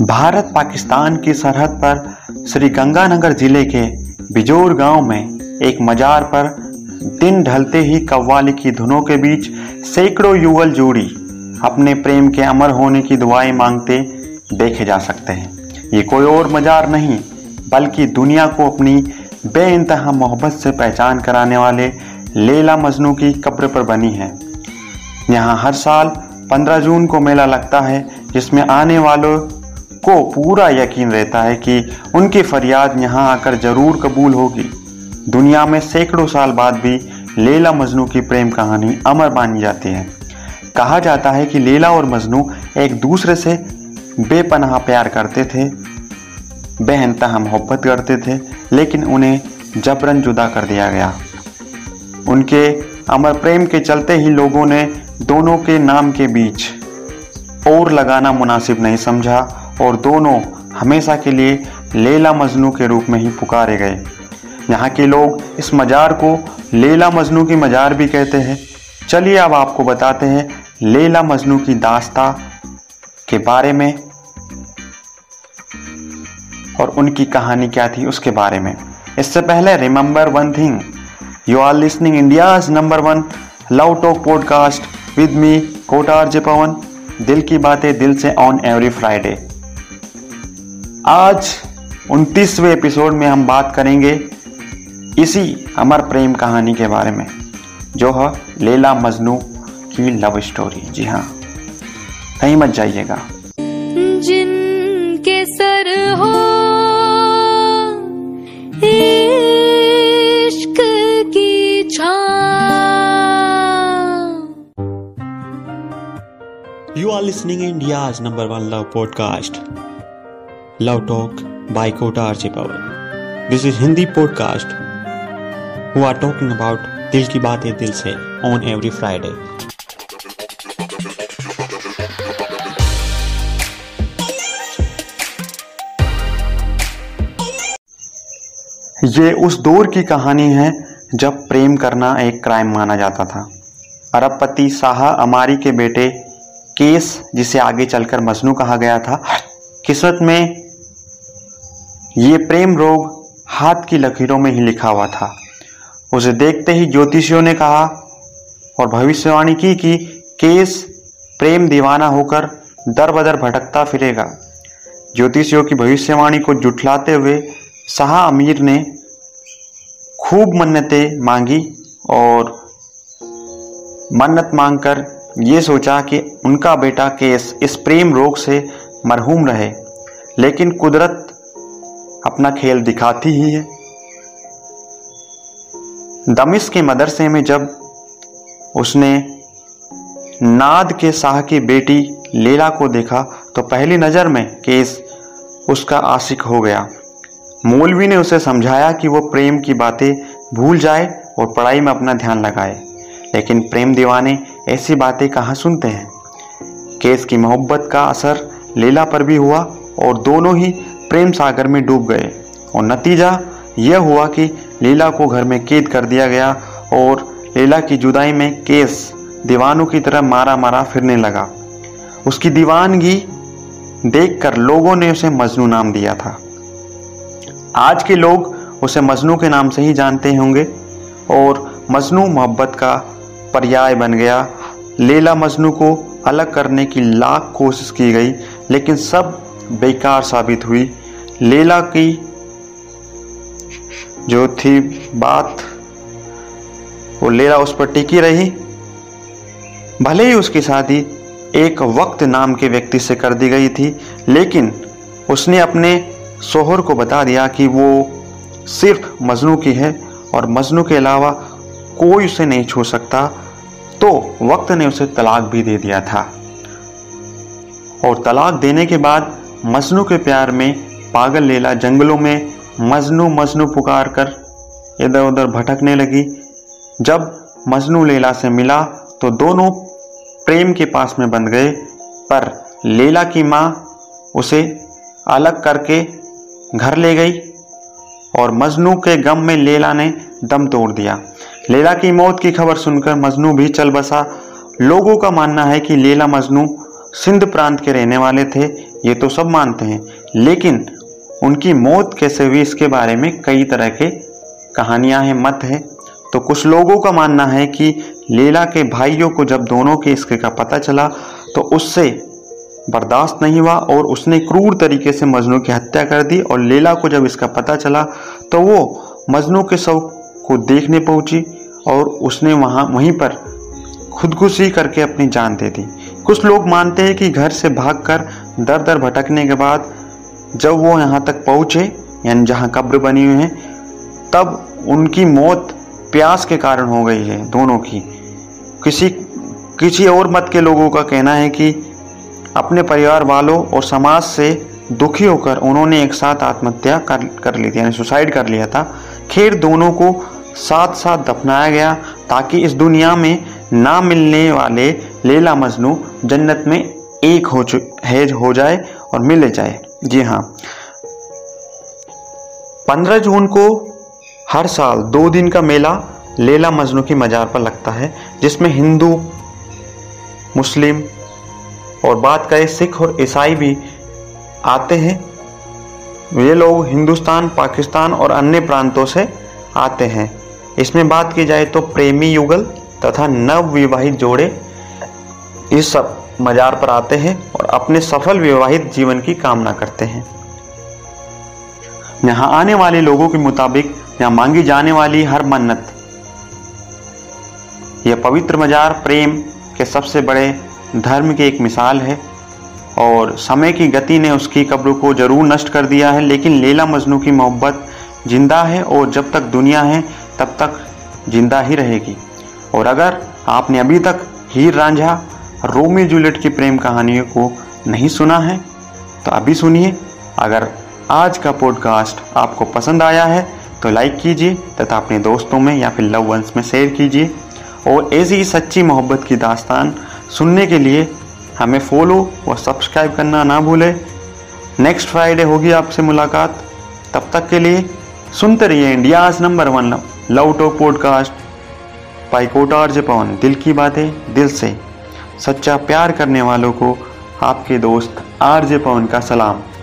भारत पाकिस्तान की सरहद पर श्री गंगानगर जिले के बिजोर गांव में एक मजार पर दिन ढलते ही कव्वाली की धुनों के बीच सैकड़ों युगल जोड़ी अपने प्रेम के अमर होने की दुआएं मांगते देखे जा सकते हैं। ये कोई और मजार नहीं बल्कि दुनिया को अपनी बेइंतहा मोहब्बत से पहचान कराने वाले लैला मजनू की कब्र पर बनी है। यहाँ हर साल 15 जून को मेला लगता है, जिसमें आने वालों को पूरा यकीन रहता है कि उनकी फरियाद यहाँ आकर जरूर कबूल होगी। दुनिया में सैकड़ों साल बाद भी लैला मजनू की प्रेम कहानी अमर मानी जाती है। कहा जाता है कि लैला और मजनू एक दूसरे से बेपनाह प्यार करते थे, बेइंतहा मोहब्बत करते थे, लेकिन उन्हें जबरन जुदा कर दिया गया। उनके अमर प्रेम के चलते ही लोगों ने दोनों के नाम के बीच और लगाना मुनासिब नहीं समझा और दोनों हमेशा के लिए लैला मजनू के रूप में ही पुकारे गए। यहाँ के लोग इस मजार को लैला मजनू की मजार भी कहते हैं। चलिए अब आपको बताते हैं लैला मजनू की दास्तां के बारे में और उनकी कहानी क्या थी उसके बारे में। इससे पहले remember one thing, you are listening India's number 1 love talk podcast with me Kota RJ Pawan, दिल की बातें दिल से ऑन एवरी फ्राइडे। आज 29वें एपिसोड में हम बात करेंगे इसी अमर प्रेम कहानी के बारे में जो है लैला मजनू की लव स्टोरी। जी हाँ, कहीं मत जाइएगा। जिनके सर हो इश्क की छां। You are listening India's number 1 love podcast love talk by Kota RJ Pawan. This is Hindi podcast who are talking about दिल की बातें दिल से ऑन एवरी फ्राइडे। ये उस दौर की कहानी है जब प्रेम करना एक क्राइम माना जाता था। अरबपति साहा अमारी के बेटे केस, जिसे आगे चलकर मजनू कहा गया था, किस्मत में ये प्रेम रोग हाथ की लकीरों में ही लिखा हुआ था। उसे देखते ही ज्योतिषियों ने कहा और भविष्यवाणी की कि केस प्रेम दीवाना होकर दर बदर भटकता फिरेगा। ज्योतिषियों की भविष्यवाणी को जुठलाते हुए शाह अमीर ने खूब मन्नतें मांगी और मन्नत मांगकर ये सोचा कि उनका बेटा केस इस प्रेम रोग से मरहूम रहे, लेकिन कुदरत अपना खेल दिखाती ही है। दमिश्क के मदरसे में जब उसने नाद के शाह की बेटी लैला को देखा तो पहली नज़र में केस उसका आशिक हो गया। मौलवी ने उसे समझाया कि वो प्रेम की बातें भूल जाए और पढ़ाई में अपना ध्यान लगाए, लेकिन प्रेम दीवाने ऐसी बातें कहाँ सुनते हैं। केस की मोहब्बत का असर लैला पर भी हुआ और दोनों ही प्रेम सागर में डूब गए और नतीजा यह हुआ कि लैला को घर में कैद कर दिया गया और लैला की जुदाई में केस दीवानों की तरह मारा मारा फिरने लगा। उसकी दीवानगी देखकर लोगों ने उसे मजनू नाम दिया था। आज के लोग उसे मजनू के नाम से ही जानते होंगे और मजनू मोहब्बत का पर्याय बन गया। लैला मजनू को अलग करने की लाख कोशिश की गई लेकिन सब बेकार साबित हुई। लैला की जो थी बात वो लैला उस पर टिकी रही, भले ही उसकी शादी एक वक्त नाम के व्यक्ति से कर दी गई थी, लेकिन उसने अपने शोहर को बता दिया कि वो सिर्फ मजनू की है और मजनू के अलावा कोई उसे नहीं छू सकता, तो वक्त ने उसे तलाक भी दे दिया था। और तलाक देने के बाद मजनू के प्यार में पागल लैला जंगलों में मजनू मजनू पुकार कर इधर उधर भटकने लगी। जब मजनू लैला से मिला तो दोनों प्रेम के पास में बंध गए, पर लैला की माँ उसे अलग करके घर ले गई और मजनू के गम में लैला ने दम तोड़ दिया। लैला की मौत की खबर सुनकर मजनू भी चल बसा। लोगों का मानना है कि लैला मजनू सिंध प्रांत के रहने वाले थे, ये तो सब मानते हैं, लेकिन उनकी मौत कैसे हुई इसके बारे में कई तरह के कहानियां हैं, मत हैं। तो कुछ लोगों का मानना है कि लेला के भाइयों को जब दोनों के इश्क का पता चला तो उससे बर्दाश्त नहीं हुआ और उसने क्रूर तरीके से मजनू की हत्या कर दी। और लेला को जब इसका पता चला तो वो मजनू के शव को देखने पहुंची और उसने वहीं पर खुदकुशी करके अपनी जान दे दी। कुछ लोग मानते हैं कि घर से भागकर दर दर भटकने के बाद जब वो यहाँ तक पहुँचे, यानी जहाँ कब्र बनी हुई है, तब उनकी मौत प्यास के कारण हो गई है दोनों की। किसी और मत के लोगों का कहना है कि अपने परिवार वालों और समाज से दुखी होकर उन्होंने एक साथ आत्महत्या कर ली थी, यानी सुसाइड कर लिया था। खैर, दोनों को साथ साथ दफनाया गया ताकि इस दुनिया में ना मिलने वाले लेला मजनू जन्नत में एक हो जाए और मिले जाए। जी हाँ, 15 जून को हर साल 2 दिन का मेला लेला मजनू की मज़ार पर लगता है, जिसमें हिंदू, मुस्लिम और बात करें सिख और ईसाई भी आते हैं। ये लोग हिंदुस्तान, पाकिस्तान और अन्य प्रांतों से आते हैं। इसमें बात की जाए तो प्रेमी युगल तथा नवविवाहित जोड़े इस सब मज़ार पर आते हैं और अपने सफल विवाहित जीवन की कामना करते हैं। यहाँ आने वाले लोगों के मुताबिक यहाँ मांगी जाने वाली हर मन्नत, यह पवित्र मज़ार प्रेम के सबसे बड़े धर्म की एक मिसाल है। और समय की गति ने उसकी कब्र को जरूर नष्ट कर दिया है, लेकिन लेला मजनू की मोहब्बत जिंदा है और जब तक दुनिया है तब तक जिंदा ही रहेगी। और अगर आपने अभी तक हीर रांझा, रोमियो जूलियट की प्रेम कहानियों को नहीं सुना है तो अभी सुनिए। अगर आज का पॉडकास्ट आपको पसंद आया है तो लाइक कीजिए तथा अपने दोस्तों में या फिर लव वंस में शेयर कीजिए। और ऐसी सच्ची मोहब्बत की दास्तान सुनने के लिए हमें फॉलो और सब्सक्राइब करना ना भूलें। नेक्स्ट फ्राइडे होगी आपसे मुलाकात, तब तक के लिए सुनते रहिए India's number 1 love talk podcast by Kota RJ Pawan. दिल की बातें दिल से, सच्चा प्यार करने वालों को आपके दोस्त आरजे पवन का सलाम।